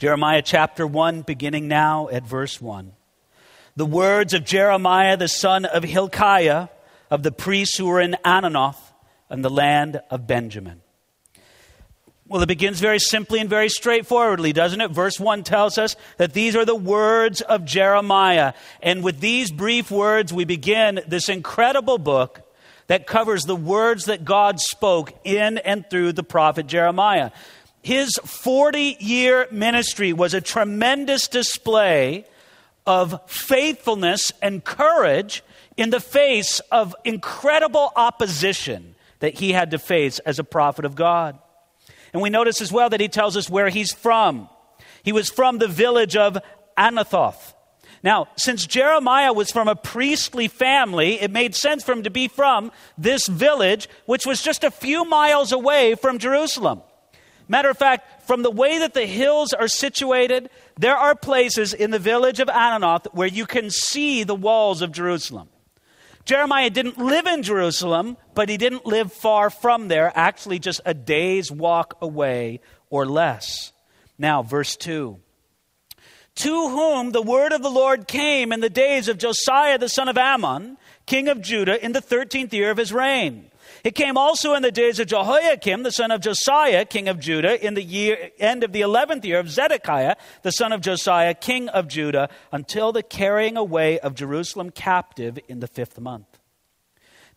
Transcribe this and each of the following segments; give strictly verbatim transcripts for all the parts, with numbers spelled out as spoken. Jeremiah chapter one, beginning now at verse one. The words of Jeremiah, the son of Hilkiah, of the priests who were in Anathoth and the land of Benjamin. Well, it begins very simply and very straightforwardly, doesn't it? Verse one tells us that these are the words of Jeremiah. And with these brief words, we begin this incredible book that covers the words that God spoke in and through the prophet Jeremiah. His forty-year ministry was a tremendous display of faithfulness and courage in the face of incredible opposition that he had to face as a prophet of God. And we notice as well that he tells us where he's from. He was from the village of Anathoth. Now, since Jeremiah was from a priestly family, it made sense for him to be from this village, which was just a few miles away from Jerusalem. Matter of fact, from the way that the hills are situated, there are places in the village of Anathoth where you can see the walls of Jerusalem. Jeremiah didn't live in Jerusalem, but he didn't live far from there, actually just a day's walk away or less. Now, verse two. To whom the word of the Lord came in the days of Josiah the son of Ammon, king of Judah, in the thirteenth year of his reign. It came also in the days of Jehoiakim, the son of Josiah, king of Judah, in the year, end of the eleventh year of Zedekiah, the son of Josiah, king of Judah, until the carrying away of Jerusalem captive in the fifth month.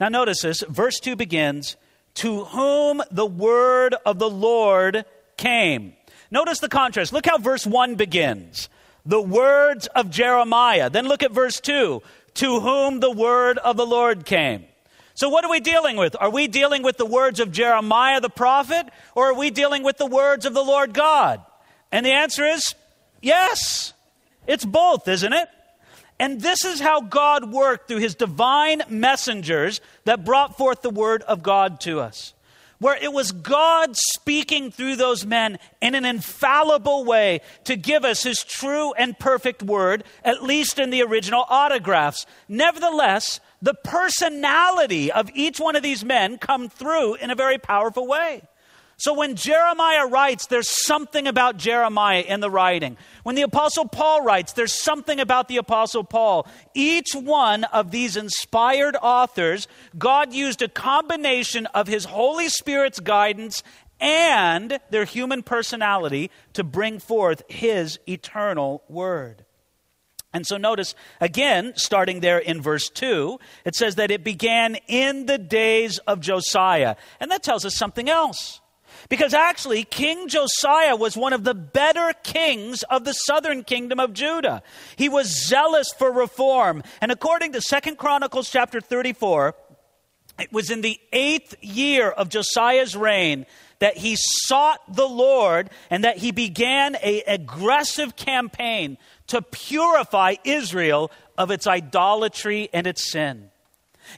Now notice this, verse two begins, to whom the word of the Lord came. Notice the contrast. Look how verse one begins. The words of Jeremiah. Then look at verse two. To whom the word of the Lord came. So what are we dealing with? Are we dealing with the words of Jeremiah the prophet, or are we dealing with the words of the Lord God? And the answer is yes. It's both, isn't it? And this is how God worked through his divine messengers that brought forth the word of God to us, where it was God speaking through those men in an infallible way to give us his true and perfect word, at least in the original autographs. Nevertheless, the personality of each one of these men come through in a very powerful way. So when Jeremiah writes, there's something about Jeremiah in the writing. When the Apostle Paul writes, there's something about the Apostle Paul. Each one of these inspired authors, God used a combination of his Holy Spirit's guidance and their human personality to bring forth his eternal word. And so notice, again, starting there in verse two, it says that it began in the days of Josiah. And that tells us something else. Because actually, King Josiah was one of the better kings of the southern kingdom of Judah. He was zealous for reform. And according to Second Chronicles chapter thirty-four, it was in the eighth year of Josiah's reign that he sought the Lord and that he began an aggressive campaign to purify Israel of its idolatry and its sin.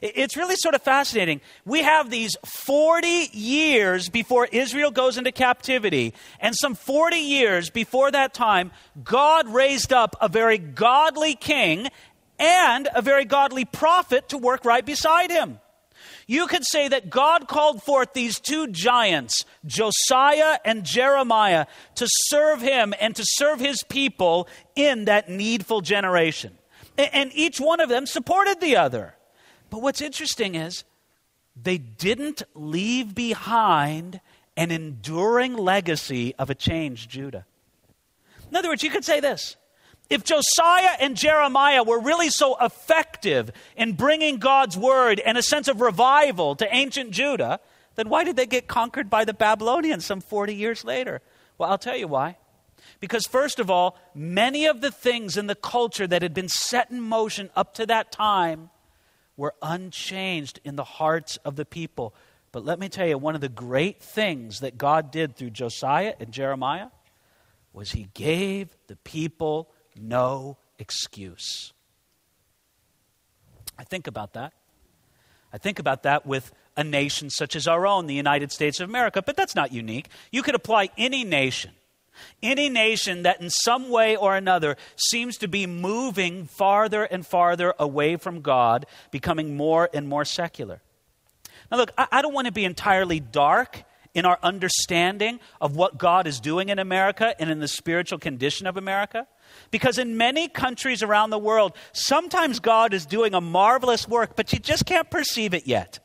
It's really sort of fascinating. We have these forty years before Israel goes into captivity, and some forty years before that time, God raised up a very godly king and a very godly prophet to work right beside him. You could say that God called forth these two giants, Josiah and Jeremiah, to serve him and to serve his people in that needful generation. And each one of them supported the other. But what's interesting is they didn't leave behind an enduring legacy of a changed Judah. In other words, you could say this. If Josiah and Jeremiah were really so effective in bringing God's word and a sense of revival to ancient Judah, then why did they get conquered by the Babylonians some forty years later? Well, I'll tell you why. Because first of all, many of the things in the culture that had been set in motion up to that time were unchanged in the hearts of the people. But let me tell you, one of the great things that God did through Josiah and Jeremiah was he gave the people no excuse. I think about that. I think about that with a nation such as our own, the United States of America, but that's not unique. You could apply any nation. Any nation that in some way or another seems to be moving farther and farther away from God, becoming more and more secular. Now look, I don't want to be entirely dark in our understanding of what God is doing in America and in the spiritual condition of America? Because in many countries around the world, sometimes God is doing a marvelous work, but you just can't perceive it yet.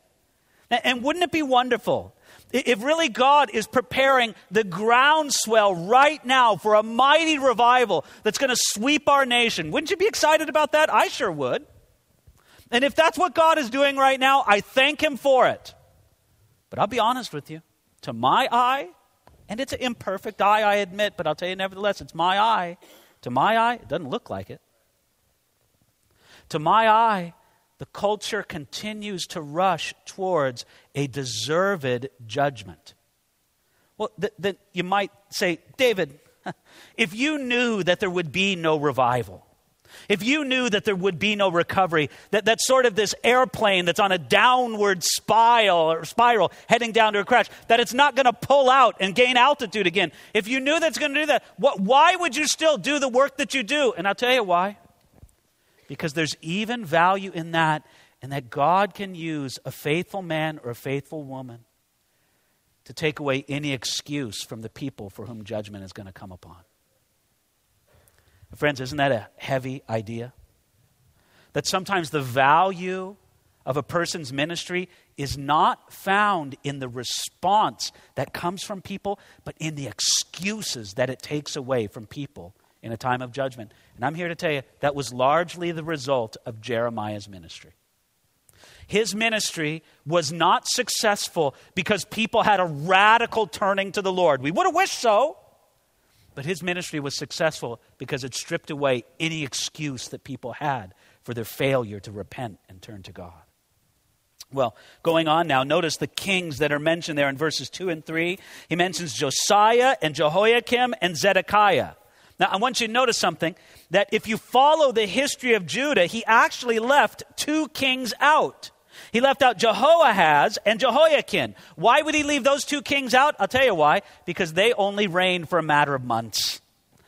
And wouldn't it be wonderful if really God is preparing the groundswell right now for a mighty revival that's going to sweep our nation? Wouldn't you be excited about that? I sure would. And if that's what God is doing right now, I thank him for it. But I'll be honest with you, to my eye, and it's an imperfect eye, I admit, but I'll tell you nevertheless, it's my eye. To my eye, it doesn't look like it. To my eye, the culture continues to rush towards a deserved judgment. Well, th- th- you might say, David, if you knew that there would be no revival, if you knew that there would be no recovery, that, that sort of this airplane that's on a downward spiral, or spiral heading down to a crash, that it's not going to pull out and gain altitude again. If you knew that's going to do that, what, why would you still do the work that you do? And I'll tell you why. Because there's even value in that, and that God can use a faithful man or a faithful woman to take away any excuse from the people for whom judgment is going to come upon. Friends, isn't that a heavy idea? That sometimes the value of a person's ministry is not found in the response that comes from people, but in the excuses that it takes away from people in a time of judgment. And I'm here to tell you, that was largely the result of Jeremiah's ministry. His ministry was not successful because people had a radical turning to the Lord. We would have wished so. But his ministry was successful because it stripped away any excuse that people had for their failure to repent and turn to God. Well, going on now, notice the kings that are mentioned there in verses two and three. He mentions Josiah and Jehoiakim and Zedekiah. Now, I want you to notice something, that if you follow the history of Judah, he actually left two kings out. He left out Jehoahaz and Jehoiakim. Why would he leave those two kings out? I'll tell you why. Because they only reigned for a matter of months.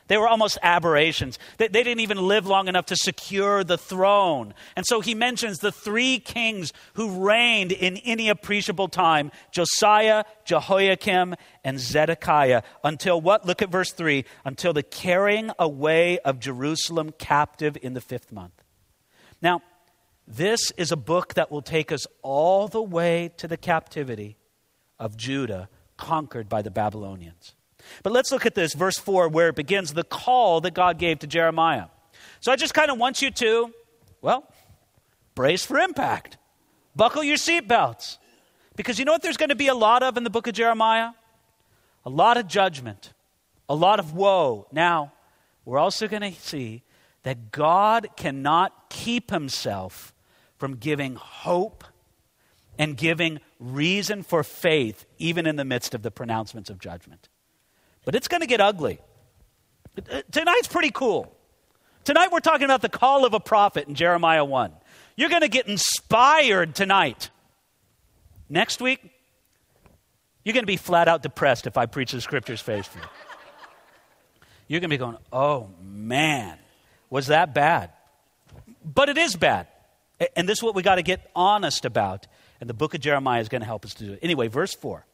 They were almost aberrations. They, they didn't even live long enough to secure the throne. And so he mentions the three kings who reigned in any appreciable time: Josiah, Jehoiakim, and Zedekiah. Until what? Look at verse three. Until the carrying away of Jerusalem captive in the fifth month. Now, this is a book that will take us all the way to the captivity of Judah, conquered by the Babylonians. But let's look at this, verse four, where it begins, the call that God gave to Jeremiah. So I just kind of want you to, well, brace for impact. Buckle your seatbelts. Because you know what there's going to be a lot of in the book of Jeremiah? A lot of judgment, a lot of woe. Now, we're also going to see that God cannot keep himself from giving hope and giving reason for faith, even in the midst of the pronouncements of judgment. But it's going to get ugly. Tonight's pretty cool. Tonight we're talking about the call of a prophet in Jeremiah one. You're going to get inspired tonight. Next week, you're going to be flat out depressed if I preach the scriptures faithfully. You're going to be going, oh man, was that bad? But it is bad. And this is what we got to get honest about. And the book of Jeremiah is going to help us to do it. Anyway, verse four.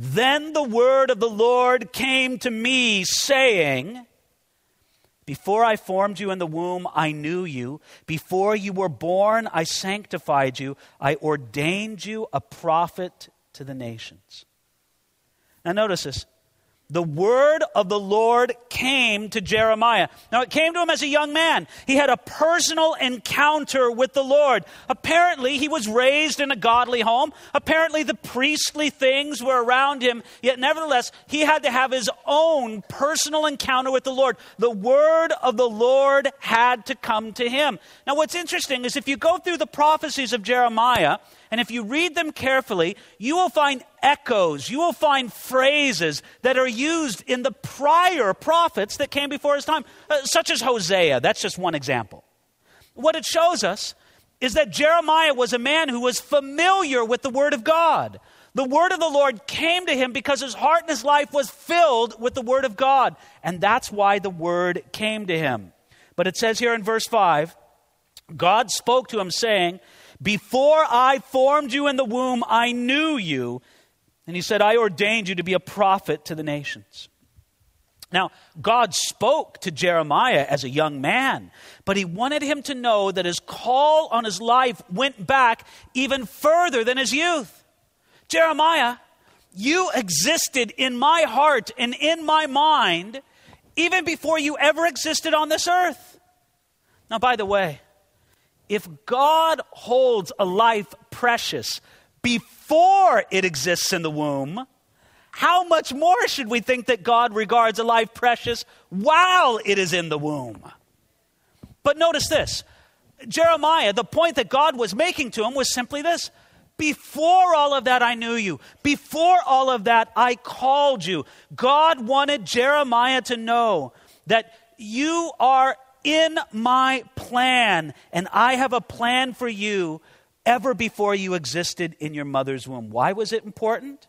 Then the word of the Lord came to me, saying, before I formed you in the womb, I knew you. Before you were born, I sanctified you. I ordained you a prophet to the nations. Now notice this. The word of the Lord came to Jeremiah. Now, it came to him as a young man. He had a personal encounter with the Lord. Apparently, he was raised in a godly home. Apparently, the priestly things were around him. Yet, nevertheless, he had to have his own personal encounter with the Lord. The word of the Lord had to come to him. Now, what's interesting is if you go through the prophecies of Jeremiah, and if you read them carefully, you will find echoes, you will find phrases that are used in the prior prophets that came before his time, uh, such as Hosea. That's just one example. What it shows us is that Jeremiah was a man who was familiar with the word of God. The word of the Lord came to him because his heart and his life was filled with the word of God. And that's why the word came to him. But it says here in verse five, God spoke to him saying, before I formed you in the womb, I knew you. And he said, I ordained you to be a prophet to the nations. Now, God spoke to Jeremiah as a young man, but he wanted him to know that his call on his life went back even further than his youth. Jeremiah, you existed in my heart and in my mind even before you ever existed on this earth. Now, by the way, if God holds a life precious before it exists in the womb, how much more should we think that God regards a life precious while it is in the womb? But notice this. Jeremiah, the point that God was making to him was simply this. Before all of that, I knew you. Before all of that, I called you. God wanted Jeremiah to know that you are in my plan, and I have a plan for you ever before you existed in your mother's womb. Why was it important?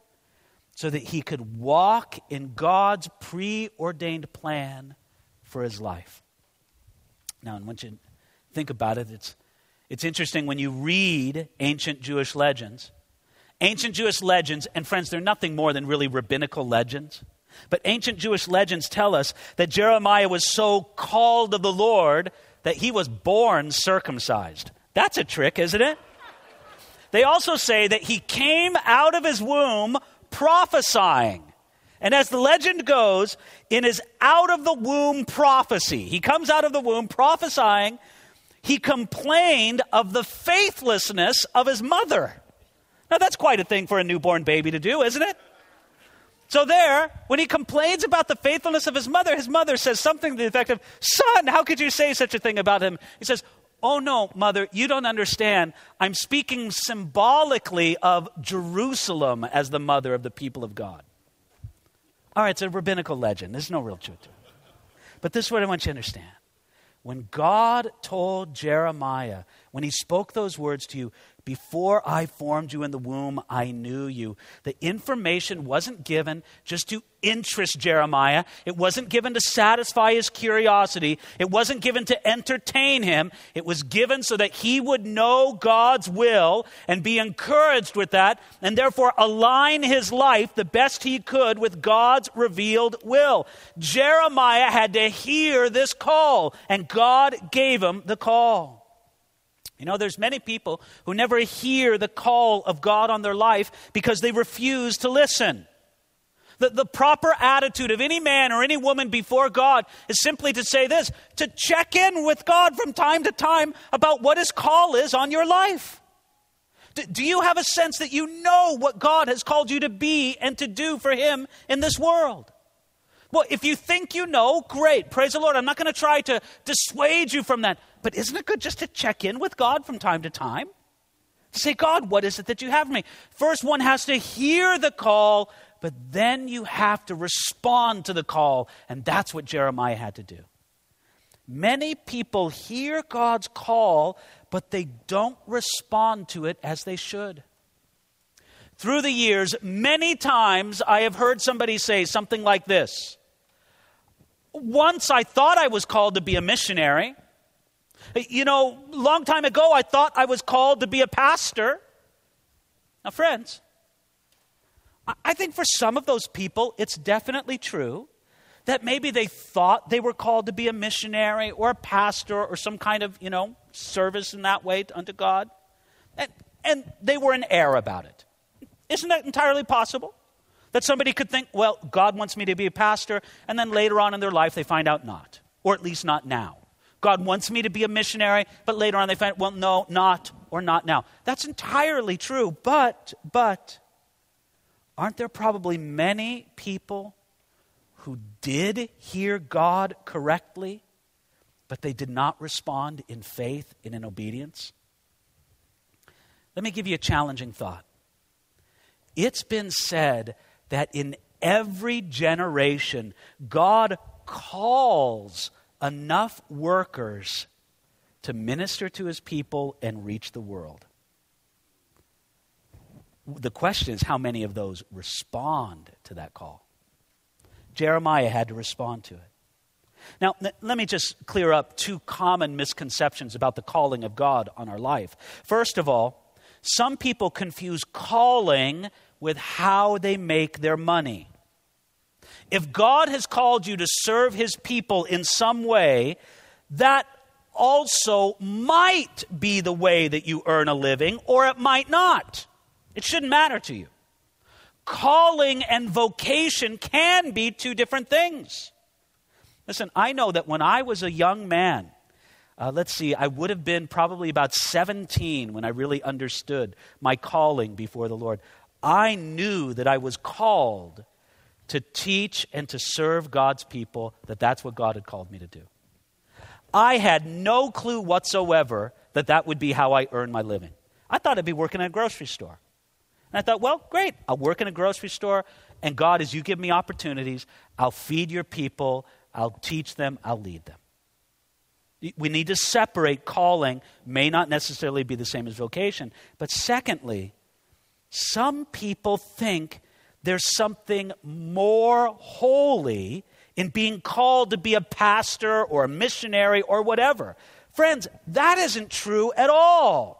So that he could walk in God's preordained plan for his life. Now, and once you think about it, it's it's interesting when you read ancient Jewish legends. Ancient Jewish legends, and friends, they're nothing more than really rabbinical legends. But ancient Jewish legends tell us that Jeremiah was so called of the Lord that he was born circumcised. That's a trick, isn't it? They also say that he came out of his womb prophesying. And as the legend goes, in his out of the womb prophecy, he comes out of the womb prophesying, he complained of the faithlessness of his mother. Now that's quite a thing for a newborn baby to do, isn't it? So there, when he complains about the faithfulness of his mother, his mother says something to the effect of, son, how could you say such a thing about him? He says, oh no, mother, you don't understand. I'm speaking symbolically of Jerusalem as the mother of the people of God. All right, it's a rabbinical legend. There's no real truth to it. But this is what I want you to understand. When God told Jeremiah, when he spoke those words to you, before I formed you in the womb, I knew you. The information wasn't given just to interest Jeremiah. It wasn't given to satisfy his curiosity. It wasn't given to entertain him. It was given so that he would know God's will and be encouraged with that, and therefore align his life the best he could with God's revealed will. Jeremiah had to hear this call, and God gave him the call. You know, there's many people who never hear the call of God on their life because they refuse to listen. The, the proper attitude of any man or any woman before God is simply to say this, to check in with God from time to time about what his call is on your life. Do, do you have a sense that you know what God has called you to be and to do for him in this world? Well, if you think you know, great. Praise the Lord. I'm not going to try to dissuade you from that. But isn't it good just to check in with God from time to time? To say, God, what is it that you have for me? First, one has to hear the call, but then you have to respond to the call. And that's what Jeremiah had to do. Many people hear God's call, but they don't respond to it as they should. Through the years, many times I have heard somebody say something like this. Once I thought I was called to be a missionary. You know, long time ago, I thought I was called to be a pastor. Now, friends, I think for some of those people, it's definitely true that maybe they thought they were called to be a missionary or a pastor or some kind of, you know, service in that way unto God. And, and they were in error about it. Isn't that entirely possible? That somebody could think, well, God wants me to be a pastor, and then later on in their life, they find out not, or at least not now. God wants me to be a missionary, but later on they find, well, no, not or not now. That's entirely true, but, but, aren't there probably many people who did hear God correctly, but they did not respond in faith and in obedience? Let me give you a challenging thought. It's been said that in every generation, God calls enough workers to minister to his people and reach the world. The question is how many of those respond to that call. Jeremiah had to respond to it. Now, let me just clear up two common misconceptions about the calling of God on our life. First of all, some people confuse calling with how they make their money. If God has called you to serve his people in some way, that also might be the way that you earn a living, or it might not. It shouldn't matter to you. Calling and vocation can be two different things. Listen, I know that when I was a young man, uh, let's see, I would have been probably about seventeen when I really understood my calling before the Lord. I knew that I was called to teach and to serve God's people, that that's what God had called me to do. I had no clue whatsoever that that would be how I earned my living. I thought I'd be working in a grocery store. And I thought, well, great, I'll work in a grocery store, and God, as you give me opportunities, I'll feed your people, I'll teach them, I'll lead them. We need to separate calling, may not necessarily be the same as vocation. But secondly, some people think there's something more holy in being called to be a pastor or a missionary or whatever. Friends, that isn't true at all.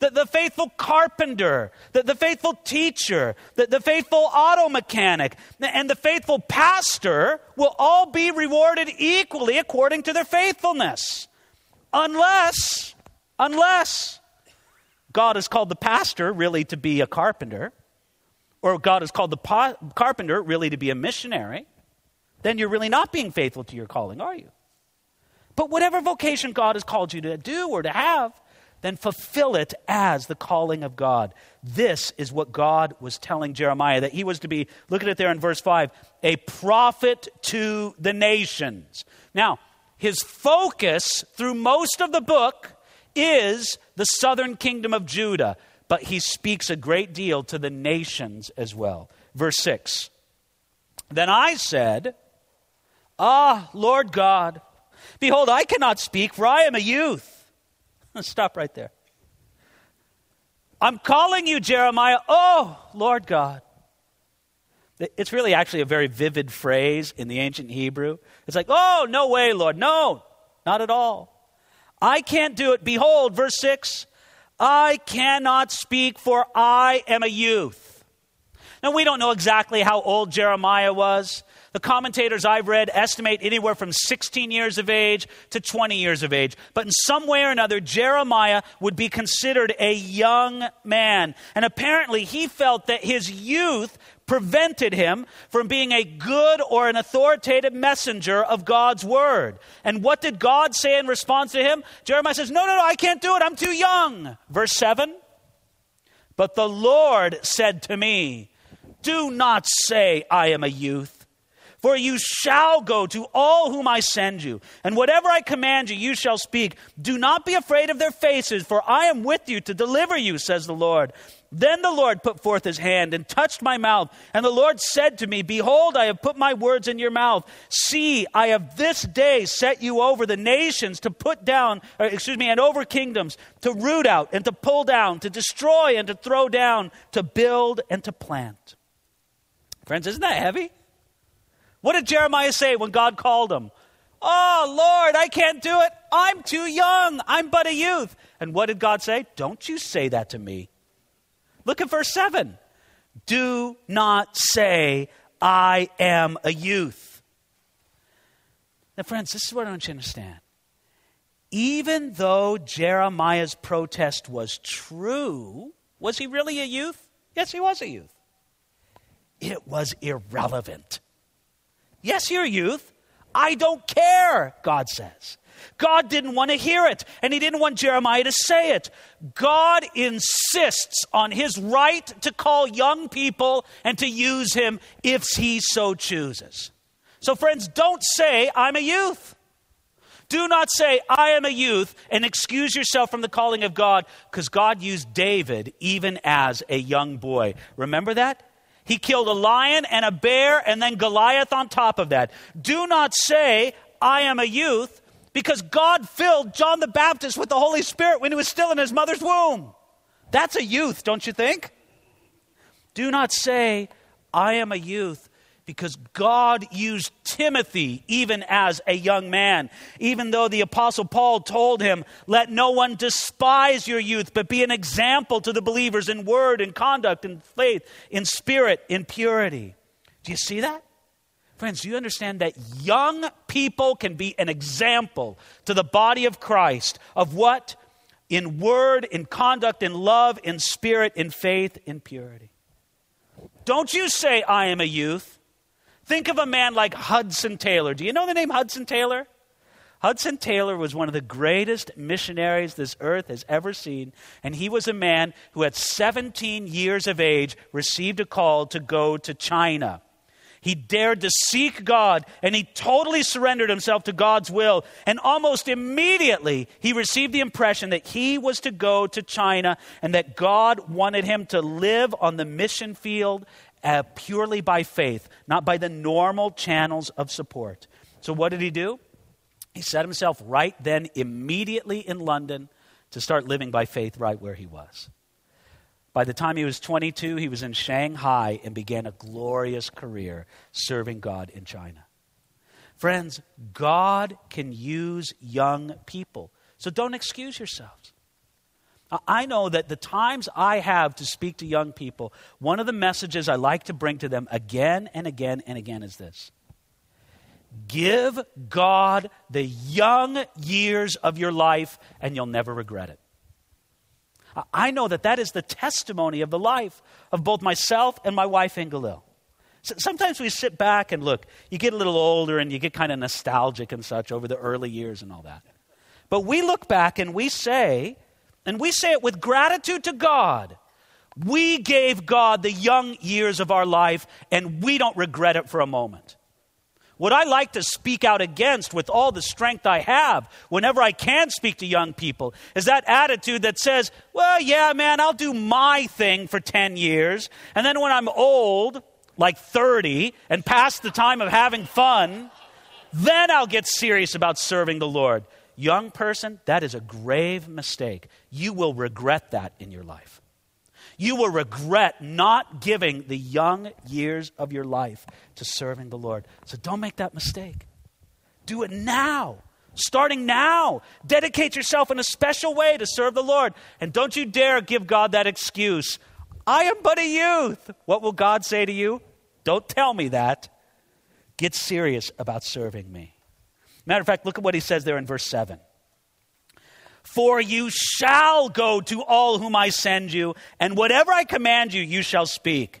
The, the faithful carpenter, the, the faithful teacher, the, the faithful auto mechanic, and the faithful pastor will all be rewarded equally according to their faithfulness. Unless, unless God has called the pastor really to be a carpenter, or God has called the po- carpenter really to be a missionary, then you're really not being faithful to your calling, are you? But whatever vocation God has called you to do or to have, then fulfill it as the calling of God. This is what God was telling Jeremiah, that he was to be, look at it there in verse five, a prophet to the nations. Now, his focus through most of the book is the southern kingdom of Judah, but he speaks a great deal to the nations as well. Verse six, then I said, Ah, Lord God, behold, I cannot speak, for I am a youth. Stop right there. I'm calling you, Jeremiah. Oh, Lord God. It's really actually a very vivid phrase in the ancient Hebrew. It's like, oh, no way, Lord. No, not at all. I can't do it. Behold, verse six, I cannot speak, for I am a youth. Now, we don't know exactly how old Jeremiah was. The commentators I've read estimate anywhere from sixteen years of age to twenty years of age. But in some way or another, Jeremiah would be considered a young man. And apparently, he felt that his youth prevented him from being a good or an authoritative messenger of God's word. And what did God say in response to him? Jeremiah says, no, no, no, I can't do it. I'm too young. Verse seven, but the Lord said to me, do not say I am a youth, for you shall go to all whom I send you, and whatever I command you, you shall speak. Do not be afraid of their faces, for I am with you to deliver you, says the Lord. Then the Lord put forth his hand and touched my mouth. And the Lord said to me, behold, I have put my words in your mouth. See, I have this day set you over the nations to put down, or excuse me, and over kingdoms, to root out and to pull down, to destroy and to throw down, to build and to plant. Friends, isn't that heavy? What did Jeremiah say when God called him? Oh, Lord, I can't do it. I'm too young. I'm but a youth. And what did God say? Don't you say that to me. Look at verse seven. Do not say, I am a youth. Now, friends, this is what I want you to understand. Even though Jeremiah's protest was true, was he really a youth? Yes, he was a youth. It was irrelevant. Yes, you're a youth. I don't care, God says. God didn't want to hear it, and he didn't want Jeremiah to say it. God insists on his right to call young people and to use him if he so chooses. So friends, don't say, I'm a youth. Do not say, I am a youth, and excuse yourself from the calling of God, because God used David even as a young boy. Remember that? He killed a lion and a bear, and then Goliath on top of that. Do not say, I am a youth, because God filled John the Baptist with the Holy Spirit when he was still in his mother's womb. That's a youth, don't you think? Do not say, I am a youth, because God used Timothy even as a young man. Even though the Apostle Paul told him, let no one despise your youth, but be an example to the believers in word, in conduct, in faith, in spirit, in purity. Do you see that? Friends, do you understand that young people can be an example to the body of Christ of what? In word, in conduct, in love, in spirit, in faith, in purity. Don't you say, I am a youth. Think of a man like Hudson Taylor. Do you know the name Hudson Taylor? Hudson Taylor was one of the greatest missionaries this earth has ever seen. And he was a man who at seventeen years of age received a call to go to China. He dared to seek God, and he totally surrendered himself to God's will. And almost immediately, he received the impression that he was to go to China and that God wanted him to live on the mission field uh, purely by faith, not by the normal channels of support. So what did he do? He set himself right then immediately in London to start living by faith right where he was. By the time he was twenty-two, he was in Shanghai and began a glorious career serving God in China. Friends, God can use young people. So don't excuse yourselves. I know that the times I have to speak to young people, one of the messages I like to bring to them again and again and again is this. Give God the young years of your life and you'll never regret it. I know that that is the testimony of the life of both myself and my wife, Ingalil. So sometimes we sit back and look, you get a little older and you get kind of nostalgic and such over the early years and all that. But we look back and we say, and we say it with gratitude to God, we gave God the young years of our life and we don't regret it for a moment. What I like to speak out against with all the strength I have whenever I can speak to young people is that attitude that says, well, yeah, man, I'll do my thing for ten years. And then when I'm old, like thirty, and past the time of having fun, then I'll get serious about serving the Lord. Young person, that is a grave mistake. You will regret that in your life. You will regret not giving the young years of your life to serving the Lord. So don't make that mistake. Do it now, starting now. Dedicate yourself in a special way to serve the Lord. And don't you dare give God that excuse. I am but a youth. What will God say to you? Don't tell me that. Get serious about serving me. Matter of fact, look at what he says there in verse seven. For you shall go to all whom I send you, and whatever I command you, you shall speak.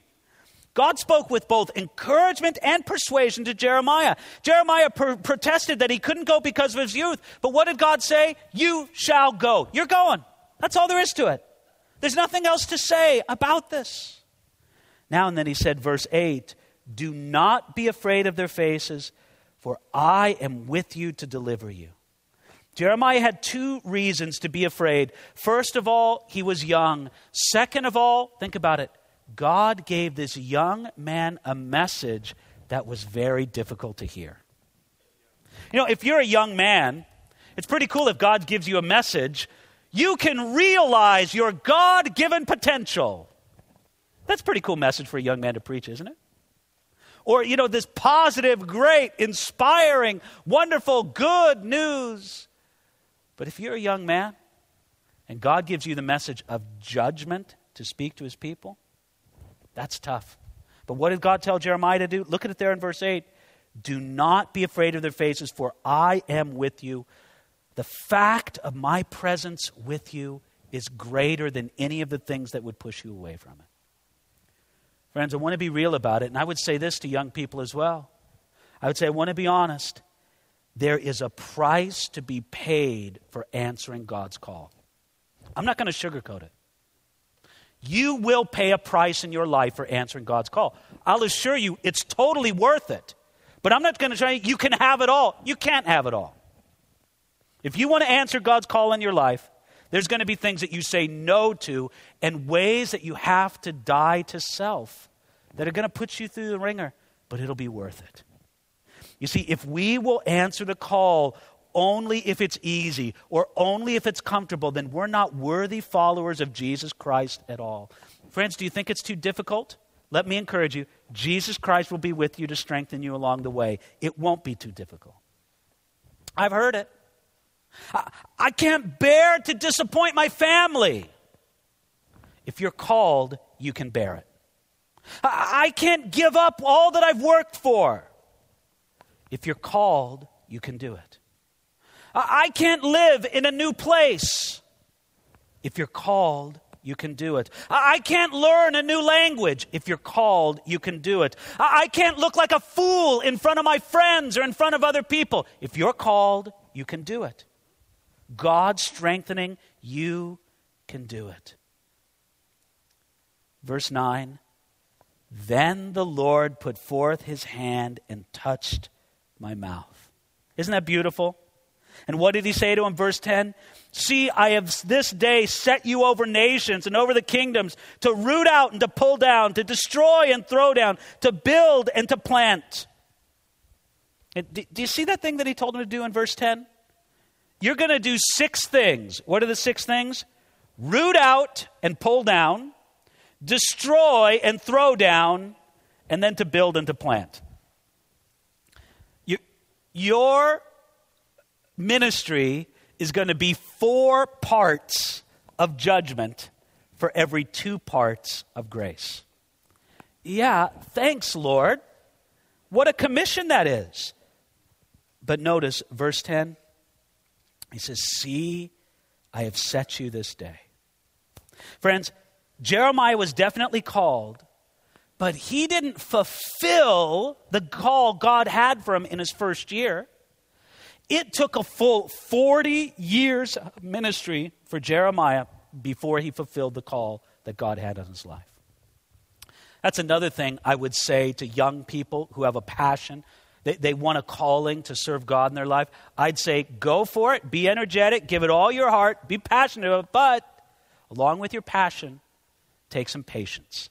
God spoke with both encouragement and persuasion to Jeremiah. Jeremiah per- protested that he couldn't go because of his youth. But what did God say? You shall go. You're going. That's all there is to it. There's nothing else to say about this. Now and then he said, verse eight, do not be afraid of their faces, for I am with you to deliver you. Jeremiah had two reasons to be afraid. First of all, he was young. Second of all, think about it. God gave this young man a message that was very difficult to hear. You know, if you're a young man, it's pretty cool if God gives you a message. You can realize your God-given potential. That's a pretty cool message for a young man to preach, isn't it? Or, you know, this positive, great, inspiring, wonderful, good news. But if you're a young man and God gives you the message of judgment to speak to his people, that's tough. But what did God tell Jeremiah to do? Look at it there in verse eight. Do not be afraid of their faces, for I am with you. The fact of my presence with you is greater than any of the things that would push you away from it. Friends, I want to be real about it. And I would say this to young people as well. I would say, I want to be honest. There is a price to be paid for answering God's call. I'm not going to sugarcoat it. You will pay a price in your life for answering God's call. I'll assure you, it's totally worth it. But I'm not going to tell you, you can have it all. You can't have it all. If you want to answer God's call in your life, there's going to be things that you say no to and ways that you have to die to self that are going to put you through the ringer, but it'll be worth it. You see, if we will answer the call only if it's easy or only if it's comfortable, then we're not worthy followers of Jesus Christ at all. Friends, do you think it's too difficult? let me encourage you, Jesus Christ will be with you to strengthen you along the way. It won't be too difficult. I've heard it. I, I can't bear to disappoint my family. If you're called, you can bear it. I, I can't give up all that I've worked for. If you're called, you can do it. I, I can't live in a new place. If you're called, you can do it. I can't learn a new language. If you're called, you can do it. I can't look like a fool in front of my friends or in front of other people. If you're called, you can do it. God strengthening, you can do it. Verse nine, then the Lord put forth his hand and touched my mouth. Isn't that beautiful? And what did he say to him? Verse ten, see, I have this day set you over nations and over the kingdoms to root out and to pull down, to destroy and throw down, to build and to plant. And do, do you see that thing that he told him to do in verse ten? You're going to do six things. What are the six things? Root out and pull down, destroy and throw down, and then to build and to plant. You, your ministry is going to be four parts of judgment for every two parts of grace. Yeah, thanks, Lord. What a commission that is. But notice verse ten. He says, see, I have set you this day. Friends, Jeremiah was definitely called, but he didn't fulfill the call God had for him in his first year. It took a full forty years of ministry for Jeremiah before he fulfilled the call that God had on his life. That's another thing I would say to young people who have a passion. They, they want a calling to serve God in their life. I'd say go for it, be energetic, give it all your heart, be passionate about it, but along with your passion, take some patience.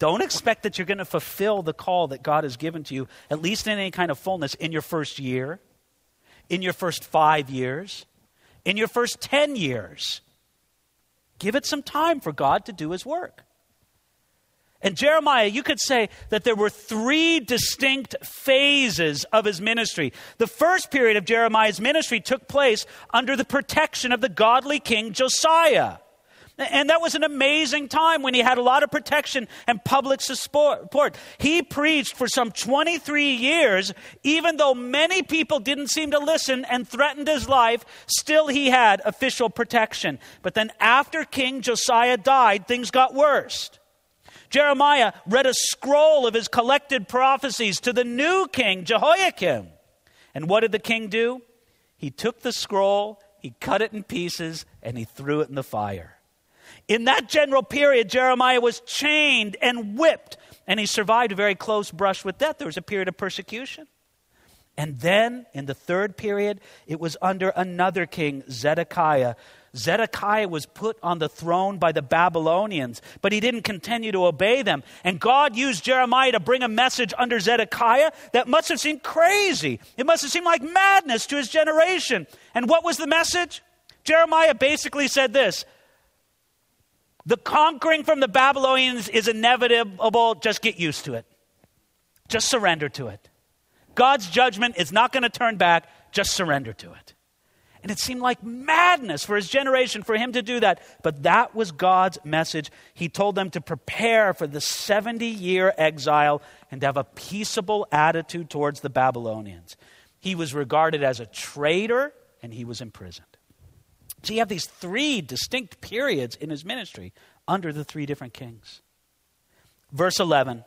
Don't expect that you're going to fulfill the call that God has given to you, at least in any kind of fullness, in your first year, in your first five years, in your first ten years. Give it some time for God to do his work. And Jeremiah, you could say that there were three distinct phases of his ministry. The first period of Jeremiah's ministry took place under the protection of the godly king Josiah. And that was an amazing time when he had a lot of protection and public support. He preached for some twenty-three years, even though many people didn't seem to listen and threatened his life, still he had official protection. But then after King Josiah died, things got worse. Jeremiah read a scroll of his collected prophecies to the new king, Jehoiakim. And what did the king do? He took the scroll, he cut it in pieces, and he threw it in the fire. In that general period, Jeremiah was chained and whipped, and he survived a very close brush with death. There was a period of persecution. And then in the third period, it was under another king, Zedekiah. Zedekiah was put on the throne by the Babylonians, but he didn't continue to obey them. And God used Jeremiah to bring a message under Zedekiah that must have seemed crazy. It must have seemed like madness to his generation. And what was the message? Jeremiah basically said this, the conquering from the Babylonians is inevitable. Just get used to it. Just surrender to it. God's judgment is not going to turn back. Just surrender to it. And it seemed like madness for his generation for him to do that. But that was God's message. He told them to prepare for the seventy-year exile and to have a peaceable attitude towards the Babylonians. He was regarded as a traitor and he was imprisoned. So you have these three distinct periods in his ministry under the three different kings. Verse eleven.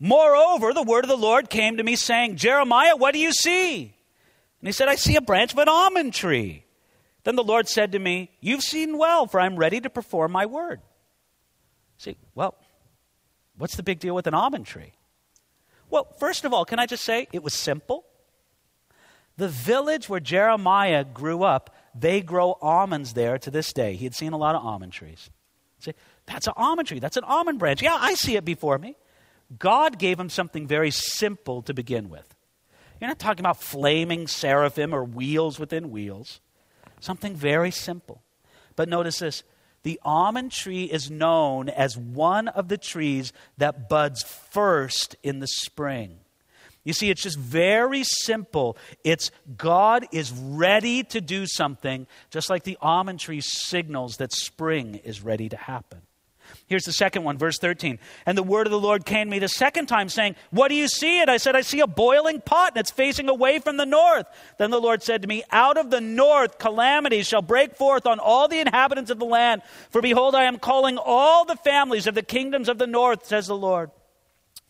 Moreover, the word of the Lord came to me saying, Jeremiah, what do you see? And he said, I see a branch of an almond tree. Then the Lord said to me, you've seen well, for I'm ready to perform my word. See, well, what's the big deal with an almond tree? Well, first of all, can I just say it was simple? The village where Jeremiah grew up, they grow almonds there to this day. He had seen a lot of almond trees. See, that's an almond tree. That's an almond branch. Yeah, I see it before me. God gave him something very simple to begin with. You're not talking about flaming seraphim or wheels within wheels. Something very simple. But notice this. The almond tree is known as one of the trees that buds first in the spring. You see, it's just very simple. It's God is ready to do something, just like the almond tree signals that spring is ready to happen. Here's the second one, verse thirteen. And the word of the Lord came to me the second time, saying, what do you see? And I said, I see a boiling pot, and it's facing away from the north. Then the Lord said to me, out of the north calamities shall break forth on all the inhabitants of the land. For behold, I am calling all the families of the kingdoms of the north, says the Lord.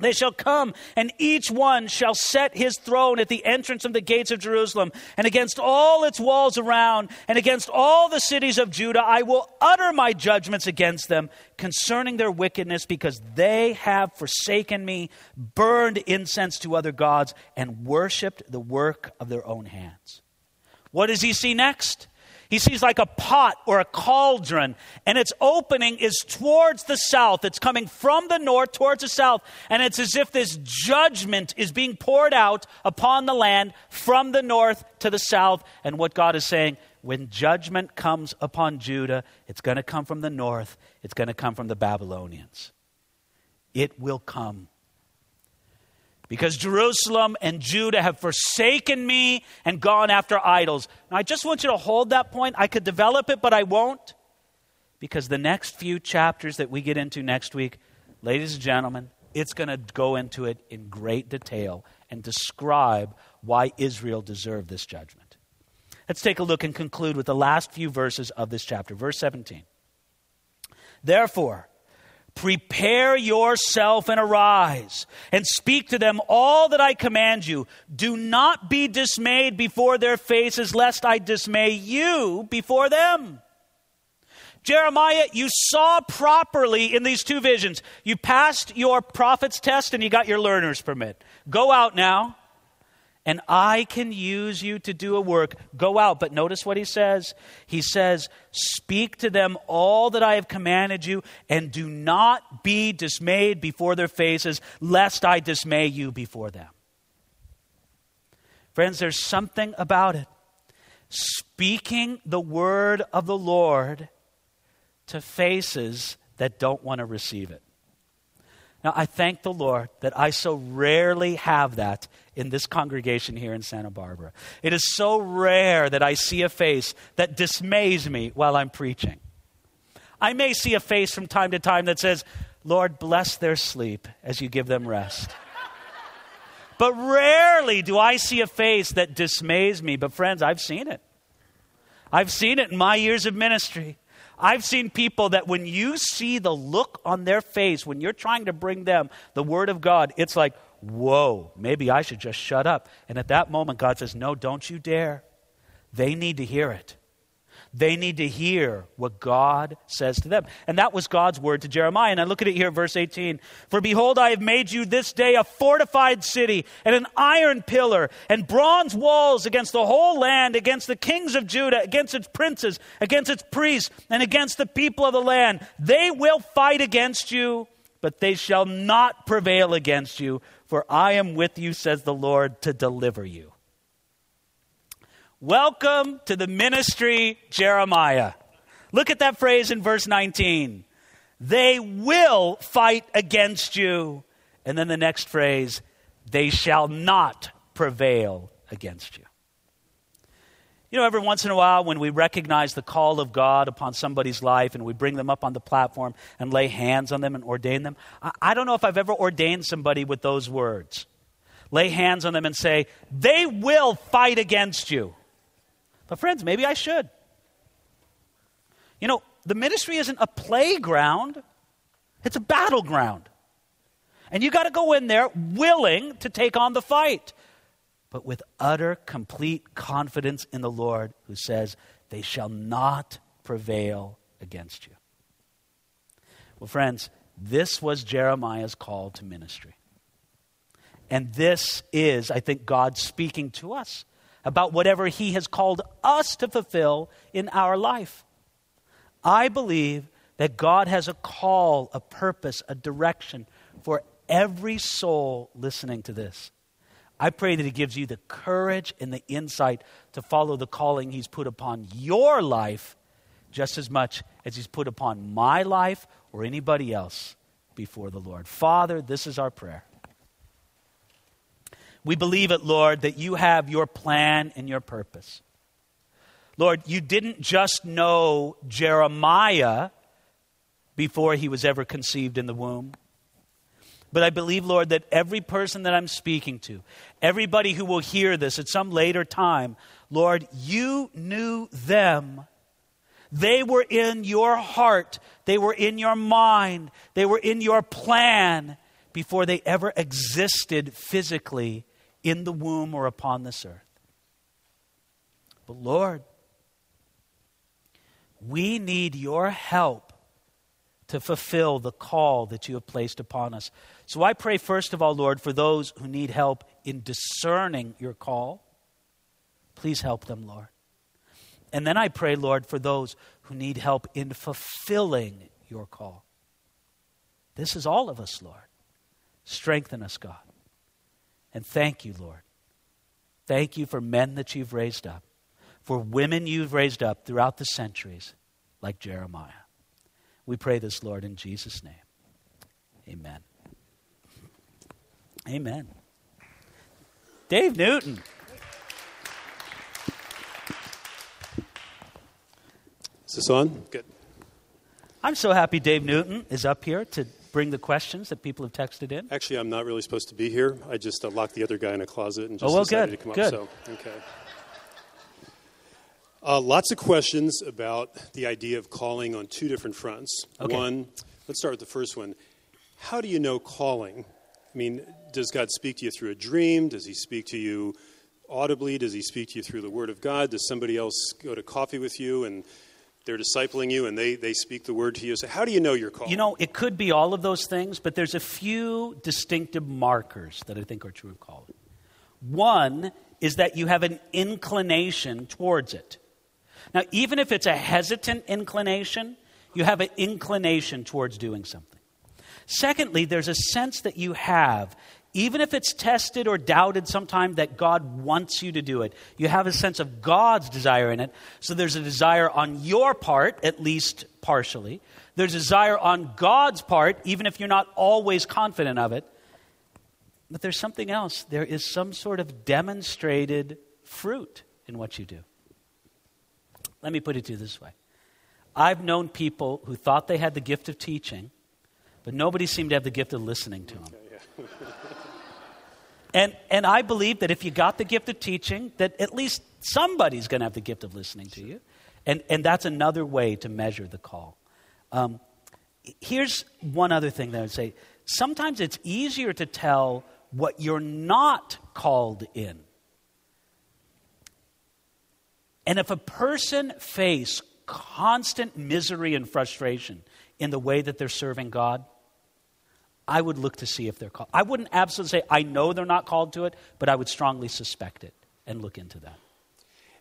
They shall come, and each one shall set his throne at the entrance of the gates of Jerusalem, and against all its walls around, and against all the cities of Judah, I will utter my judgments against them concerning their wickedness, because they have forsaken me, burned incense to other gods, and worshipped the work of their own hands. What does he see next? He sees like a pot or a cauldron, and its opening is towards the south. It's coming from the north towards the south, and it's as if this judgment is being poured out upon the land from the north to the south. And what God is saying, when judgment comes upon Judah, it's going to come from the north. It's going to come from the Babylonians. It will come. Because Jerusalem and Judah have forsaken me and gone after idols. Now, I just want you to hold that point. I could develop it, but I won't. Because the next few chapters that we get into next week, ladies and gentlemen, it's going to go into it in great detail and describe why Israel deserved this judgment. Let's take a look and conclude with the last few verses of this chapter. Verse seventeen. Therefore, prepare yourself and arise and speak to them all that I command you. Do not be dismayed before their faces, lest I dismay you before them. Jeremiah, you saw properly in these two visions. You passed your prophet's test and you got your learner's permit. Go out now, and I can use you to do a work. Go out. But notice what he says. He says, speak to them all that I have commanded you, and do not be dismayed before their faces, lest I dismay you before them. Friends, there's something about it. Speaking the word of the Lord to faces that don't want to receive it. Now, I thank the Lord that I so rarely have that in this congregation here in Santa Barbara. It is so rare that I see a face that dismays me while I'm preaching. I may see a face from time to time that says, Lord, bless their sleep as you give them rest. But rarely do I see a face that dismays me. But friends, I've seen it. I've seen it in my years of ministry. I've seen people that when you see the look on their face, when you're trying to bring them the word of God, it's like, whoa, maybe I should just shut up. And at that moment, God says, no, don't you dare. They need to hear it. They need to hear what God says to them. And that was God's word to Jeremiah. And I look at it here, verse eighteen. For behold, I have made you this day a fortified city and an iron pillar and bronze walls against the whole land, against the kings of Judah, against its princes, against its priests, and against the people of the land. They will fight against you, but they shall not prevail against you. For I am with you, says the Lord, to deliver you. Welcome to the ministry, Jeremiah. Look at that phrase in verse nineteen. They will fight against you. And then the next phrase, they shall not prevail against you. You know, every once in a while when we recognize the call of God upon somebody's life and we bring them up on the platform and lay hands on them and ordain them, I don't know if I've ever ordained somebody with those words. Lay hands on them and say, they will fight against you. But friends, maybe I should. You know, the ministry isn't a playground. It's a battleground. And you got to go in there willing to take on the fight, but with utter, complete confidence in the Lord who says, they shall not prevail against you. Well, friends, this was Jeremiah's call to ministry. And this is, I think, God speaking to us about whatever he has called us to fulfill in our life. I believe that God has a call, a purpose, a direction for every soul listening to this. I pray that he gives you the courage and the insight to follow the calling he's put upon your life just as much as he's put upon my life or anybody else before the Lord. Father, this is our prayer. We believe it, Lord, that you have your plan and your purpose. Lord, you didn't just know Jeremiah before he was ever conceived in the womb. But I believe, Lord, that every person that I'm speaking to, everybody who will hear this at some later time, Lord, you knew them. They were in your heart. They were in your mind. They were in your plan before they ever existed physically in the womb or upon this earth. But Lord, we need your help to fulfill the call that you have placed upon us. So I pray, first of all, Lord, for those who need help in discerning your call. Please help them, Lord. And then I pray, Lord, for those who need help in fulfilling your call. This is all of us, Lord. Strengthen us, God. And thank you, Lord. Thank you for men that you've raised up, for women you've raised up throughout the centuries, like Jeremiah. We pray this, Lord, in Jesus' name. Amen. Amen. Dave Newton. Is this on? Good. I'm so happy Dave Newton is up here to bring the questions that people have texted in. Actually, I'm not really supposed to be here. I just uh, locked the other guy in a closet and just oh, well, decided good. to come good. up. So, okay. Uh, lots of questions about the idea of calling on two different fronts. Okay. One, let's start with the first one. How do you know calling? I mean, does God speak to you through a dream? Does he speak to you audibly? Does he speak to you through the Word of God? Does somebody else go to coffee with you and they're discipling you and they, they speak the Word to you? So how do you know you're calling? You know, it could be all of those things, but there's a few distinctive markers that I think are true of calling. One is that you have an inclination towards it. Now, even if it's a hesitant inclination, you have an inclination towards doing something. Secondly, there's a sense that you have, even if it's tested or doubted sometime, that God wants you to do it. You have a sense of God's desire in it. So there's a desire on your part, at least partially. There's a desire on God's part, even if you're not always confident of it. But there's something else. There is some sort of demonstrated fruit in what you do. Let me put it to you this way. I've known people who thought they had the gift of teaching, but nobody seemed to have the gift of listening to them. and and I believe that if you got the gift of teaching, that at least somebody's going to have the gift of listening to you. And, and that's another way to measure the call. Um, here's one other thing that I would say. Sometimes it's easier to tell what you're not called in. And if a person faces constant misery and frustration in the way that they're serving God, I would look to see if they're called. I wouldn't absolutely say, I know they're not called to it, but I would strongly suspect it and look into that.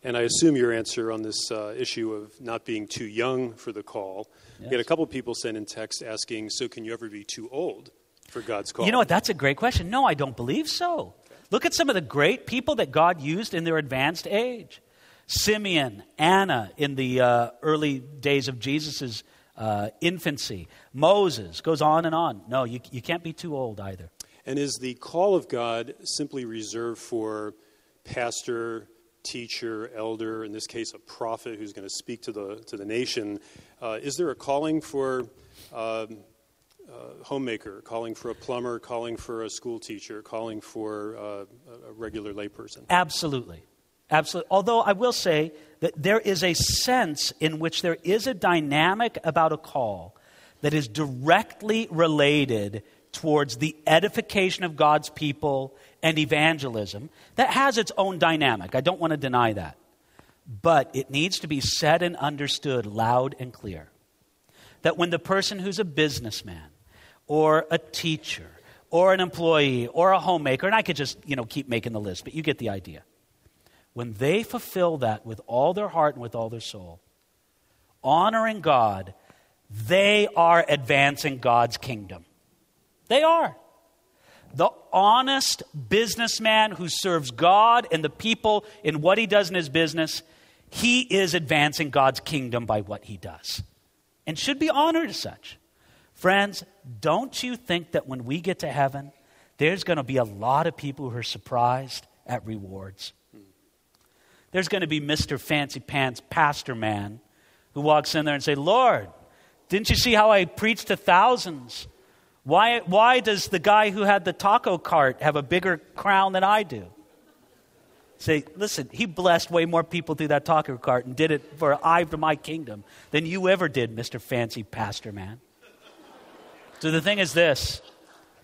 And I assume your answer on this uh, issue of not being too young for the call. Yes. We had a couple people send in text asking, so can you ever be too old for God's call? You know what, that's a great question. No, I don't believe so. Okay. Look at some of the great people that God used in their advanced age. Simeon, Anna in the uh, early days of Jesus' uh, infancy. Moses, goes on and on. No, you, you can't be too old either. And is the call of God simply reserved for pastor, teacher, elder, in this case a prophet who's going to speak to the to the nation? Uh, is there a calling for um, a homemaker, calling for a plumber, calling for a school teacher, calling for uh, a regular layperson? Absolutely. Absolutely. Although I will say that there is a sense in which there is a dynamic about a call that is directly related towards the edification of God's people and evangelism that has its own dynamic. I don't want to deny that. But it needs to be said and understood loud and clear that when the person who's a businessman or a teacher or an employee or a homemaker, and I could just, you know, keep making the list, but you get the idea. When they fulfill that with all their heart and with all their soul, honoring God, they are advancing God's kingdom. They are. The honest businessman who serves God and the people in what he does in his business He is advancing God's kingdom by what he does and should be honored as such. Friends, don't you think that when we get to heaven, there's going to be a lot of people who are surprised at rewards? There's going to be Mister Fancy Pants Pastor Man who walks in there and say, "Lord, didn't you see how I preached to thousands? Why, why does the guy who had the taco cart have a bigger crown than I do?" Say, listen, he blessed way more people through that taco cart and did it for an eye to my kingdom than you ever did, Mister Fancy Pastor Man. So the thing is this,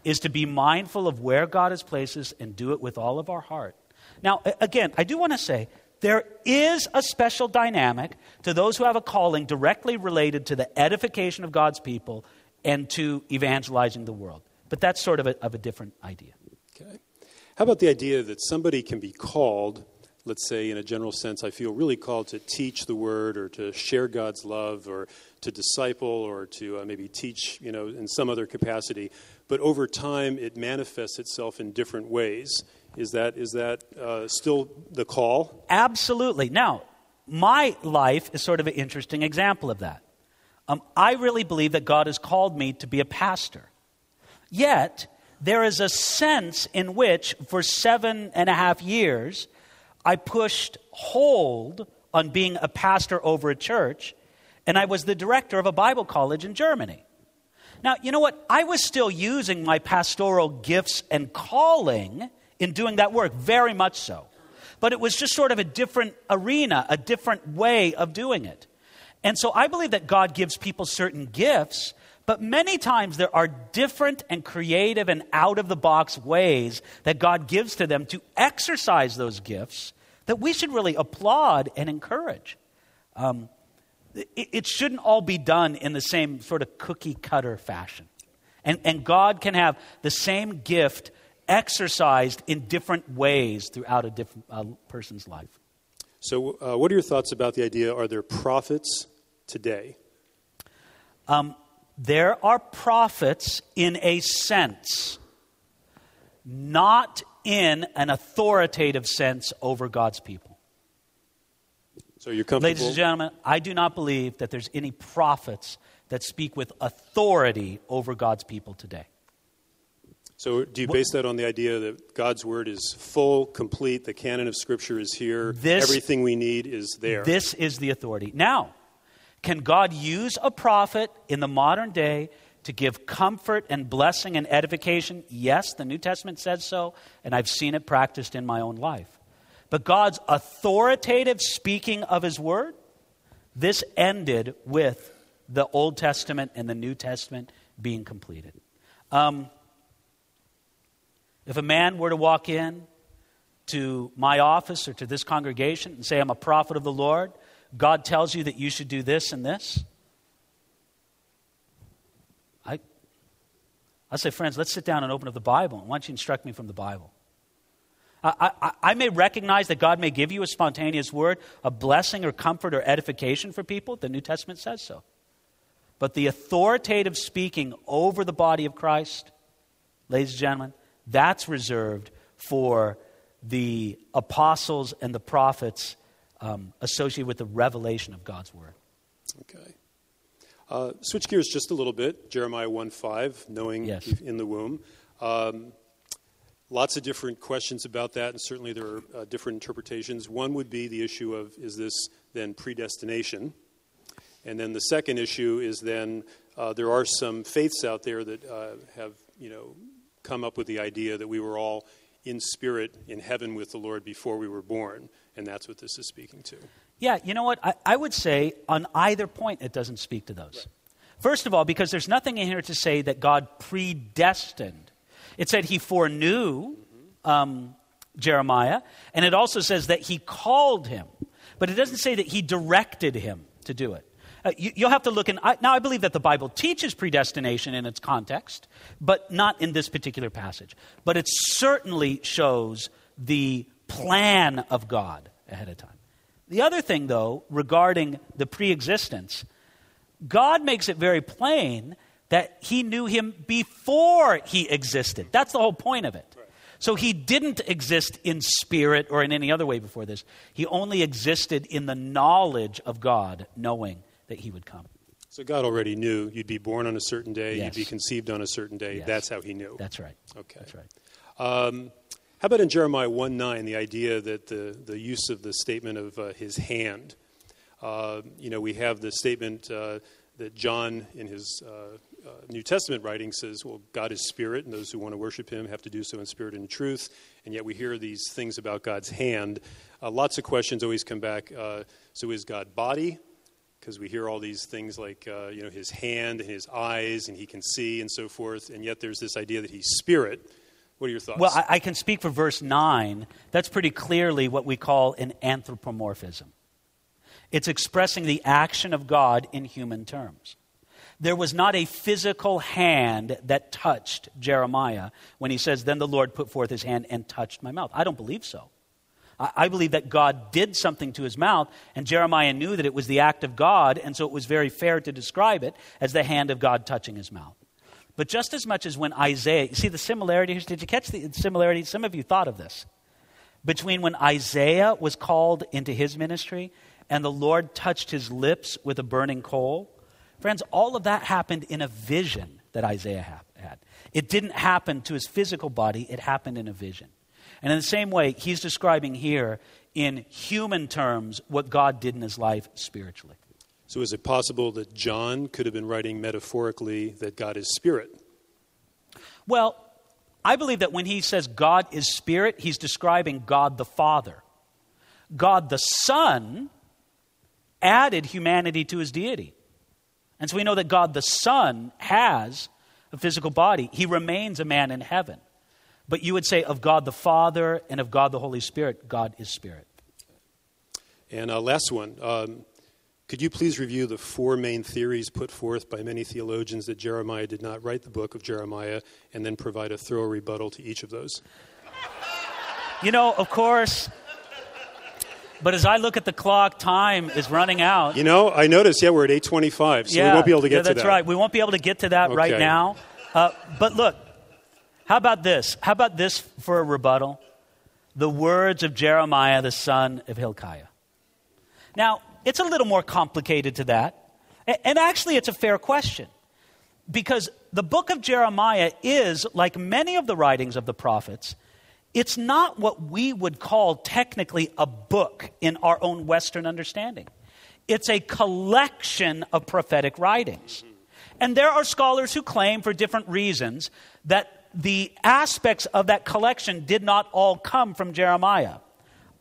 is to be mindful of where God has placed us and do it with all of our heart. Now, again, I do want to say, there is a special dynamic to those who have a calling directly related to the edification of God's people and to evangelizing the world. But that's sort of a, of a different idea. Okay. How about the idea that somebody can be called, let's say in a general sense, I feel really called to teach the word or to share God's love or to disciple or to uh, maybe teach, you know, in some other capacity. But over time, it manifests itself in different ways. Is that is that uh, still the call? Absolutely. Now, my life is sort of an interesting example of that. Um, I really believe that God has called me to be a pastor. Yet, there is a sense in which for seven and a half years, I pushed hold on being a pastor over a church, and I was the director of a Bible college in Germany. Now, you know what? I was still using my pastoral gifts and calling in doing that work, very much so. But it was just sort of a different arena, a different way of doing it. And so I believe that God gives people certain gifts, but many times there are different and creative and out-of-the-box ways that God gives to them to exercise those gifts that we should really applaud and encourage. Um, it, it shouldn't all be done in the same sort of cookie-cutter fashion. And, and God can have the same gift exercised in different ways throughout a different uh, person's life. So uh, what are your thoughts about the idea, are there prophets today? Um, there are prophets in a sense, not in an authoritative sense over God's people. So you're comfortable? Ladies and gentlemen, I do not believe that there's any prophets that speak with authority over God's people today. So do you base that on the idea that God's word is full, complete, the canon of Scripture is here, this, everything we need is there? This is the authority. Now, can God use a prophet in the modern day to give comfort and blessing and edification? Yes, the New Testament says so, and I've seen it practiced in my own life. But God's authoritative speaking of his word, this ended with the Old Testament and the New Testament being completed. Um... If a man were to walk in to my office or to this congregation and say, "I'm a prophet of the Lord, God tells you that you should do this and this," I I say, friends, let's sit down and open up the Bible. Why don't you instruct me from the Bible? I, I, I may recognize that God may give you a spontaneous word, a blessing or comfort or edification for people. The New Testament says so. But the authoritative speaking over the body of Christ, ladies and gentlemen, that's reserved for the apostles and the prophets um, associated with the revelation of God's word. Okay. Uh, switch gears just a little bit. Jeremiah one five, knowing yes. in the womb. Um, lots of different questions about that, and certainly there are uh, different interpretations. One would be the issue of, is this then predestination? And then the second issue is then uh, there are some faiths out there that uh, have, you know, come up with the idea that we were all in spirit in heaven with the Lord before we were born, and that's what this is speaking to. Yeah, you know what? I, I would say on either point it doesn't speak to those. Right. First of all, because there's nothing in here to say that God predestined. It said he foreknew mm-hmm. um, Jeremiah, and it also says that he called him, but it doesn't say that he directed him to do it. Uh, you, you'll have to look in. I, now, I believe that the Bible teaches predestination in its context, but not in this particular passage. But it certainly shows the plan of God ahead of time. The other thing, though, regarding the preexistence, God makes it very plain that he knew him before he existed. That's the whole point of it. Right. So he didn't exist in spirit or in any other way before this. He only existed in the knowledge of God, knowing that he would come. So God already knew you'd be born on a certain day, yes. You'd be conceived on a certain day. Yes. That's how he knew. That's right. Okay. That's right. Um, how about in Jeremiah one nine, the idea that the, the use of the statement of uh, his hand, uh, you know, we have the statement uh, that John in his uh, uh, New Testament writing says, well, God is spirit, and those who want to worship him have to do so in spirit and truth. And yet we hear these things about God's hand. Uh, lots of questions always come back. Uh, so is God body? Because we hear all these things like, uh, you know, his hand and his eyes and he can see and so forth. And yet there's this idea that he's spirit. What are your thoughts? Well, I, I can speak for verse nine. That's pretty clearly what we call an anthropomorphism. It's expressing the action of God in human terms. There was not a physical hand that touched Jeremiah when he says, then the Lord put forth his hand and touched my mouth. I don't believe so. I believe that God did something to his mouth, and Jeremiah knew that it was the act of God, and so it was very fair to describe it as the hand of God touching his mouth. But just as much as when Isaiah, you see the similarity here? Did you catch the similarity? Some of you thought of this. Between when Isaiah was called into his ministry and the Lord touched his lips with a burning coal, friends, all of that happened in a vision that Isaiah had. It didn't happen to his physical body, it happened in a vision. And in the same way, he's describing here in human terms what God did in his life spiritually. So is it possible that John could have been writing metaphorically that God is spirit? Well, I believe that when he says God is spirit, he's describing God the Father. God the Son added humanity to his deity. And so we know that God the Son has a physical body. He remains a man in heaven. But you would say of God the Father and of God the Holy Spirit, God is spirit. And uh, last one. Um, could you please review the four main theories put forth by many theologians that Jeremiah did not write the book of Jeremiah, and then provide a thorough rebuttal to each of those? You know, of course. But as I look at the clock, time is running out. You know, I noticed, yeah, we're at eight twenty-five, so yeah, we won't be able to get yeah, to that. That's right. We won't be able to get to that okay. right now. Uh, but look. How about this? How about this for a rebuttal? The words of Jeremiah, the son of Hilkiah. Now, it's a little more complicated to that. And actually, it's a fair question. Because the book of Jeremiah is, like many of the writings of the prophets, it's not what we would call technically a book in our own Western understanding. It's a collection of prophetic writings. And there are scholars who claim, for different reasons, that the aspects of that collection did not all come from Jeremiah.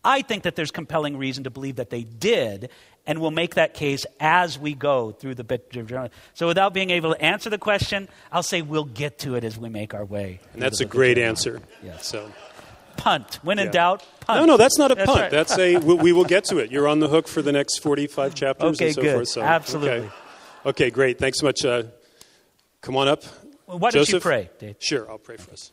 I think that there's compelling reason to believe that they did, and we'll make that case as we go through the book of Jeremiah. So without being able to answer the question, I'll say we'll get to it as we make our way. And that's a great answer. Yes. So. Punt. When in yeah. doubt, punt. No, no, that's not a that's punt. Right. That's a, we, we will get to it. You're on the hook for the next forty-five chapters okay, and so good. forth. So, Absolutely. Okay. okay, great. Thanks so much. Uh, come on up. Why don't Joseph? you pray, Dave? Sure, I'll pray for us.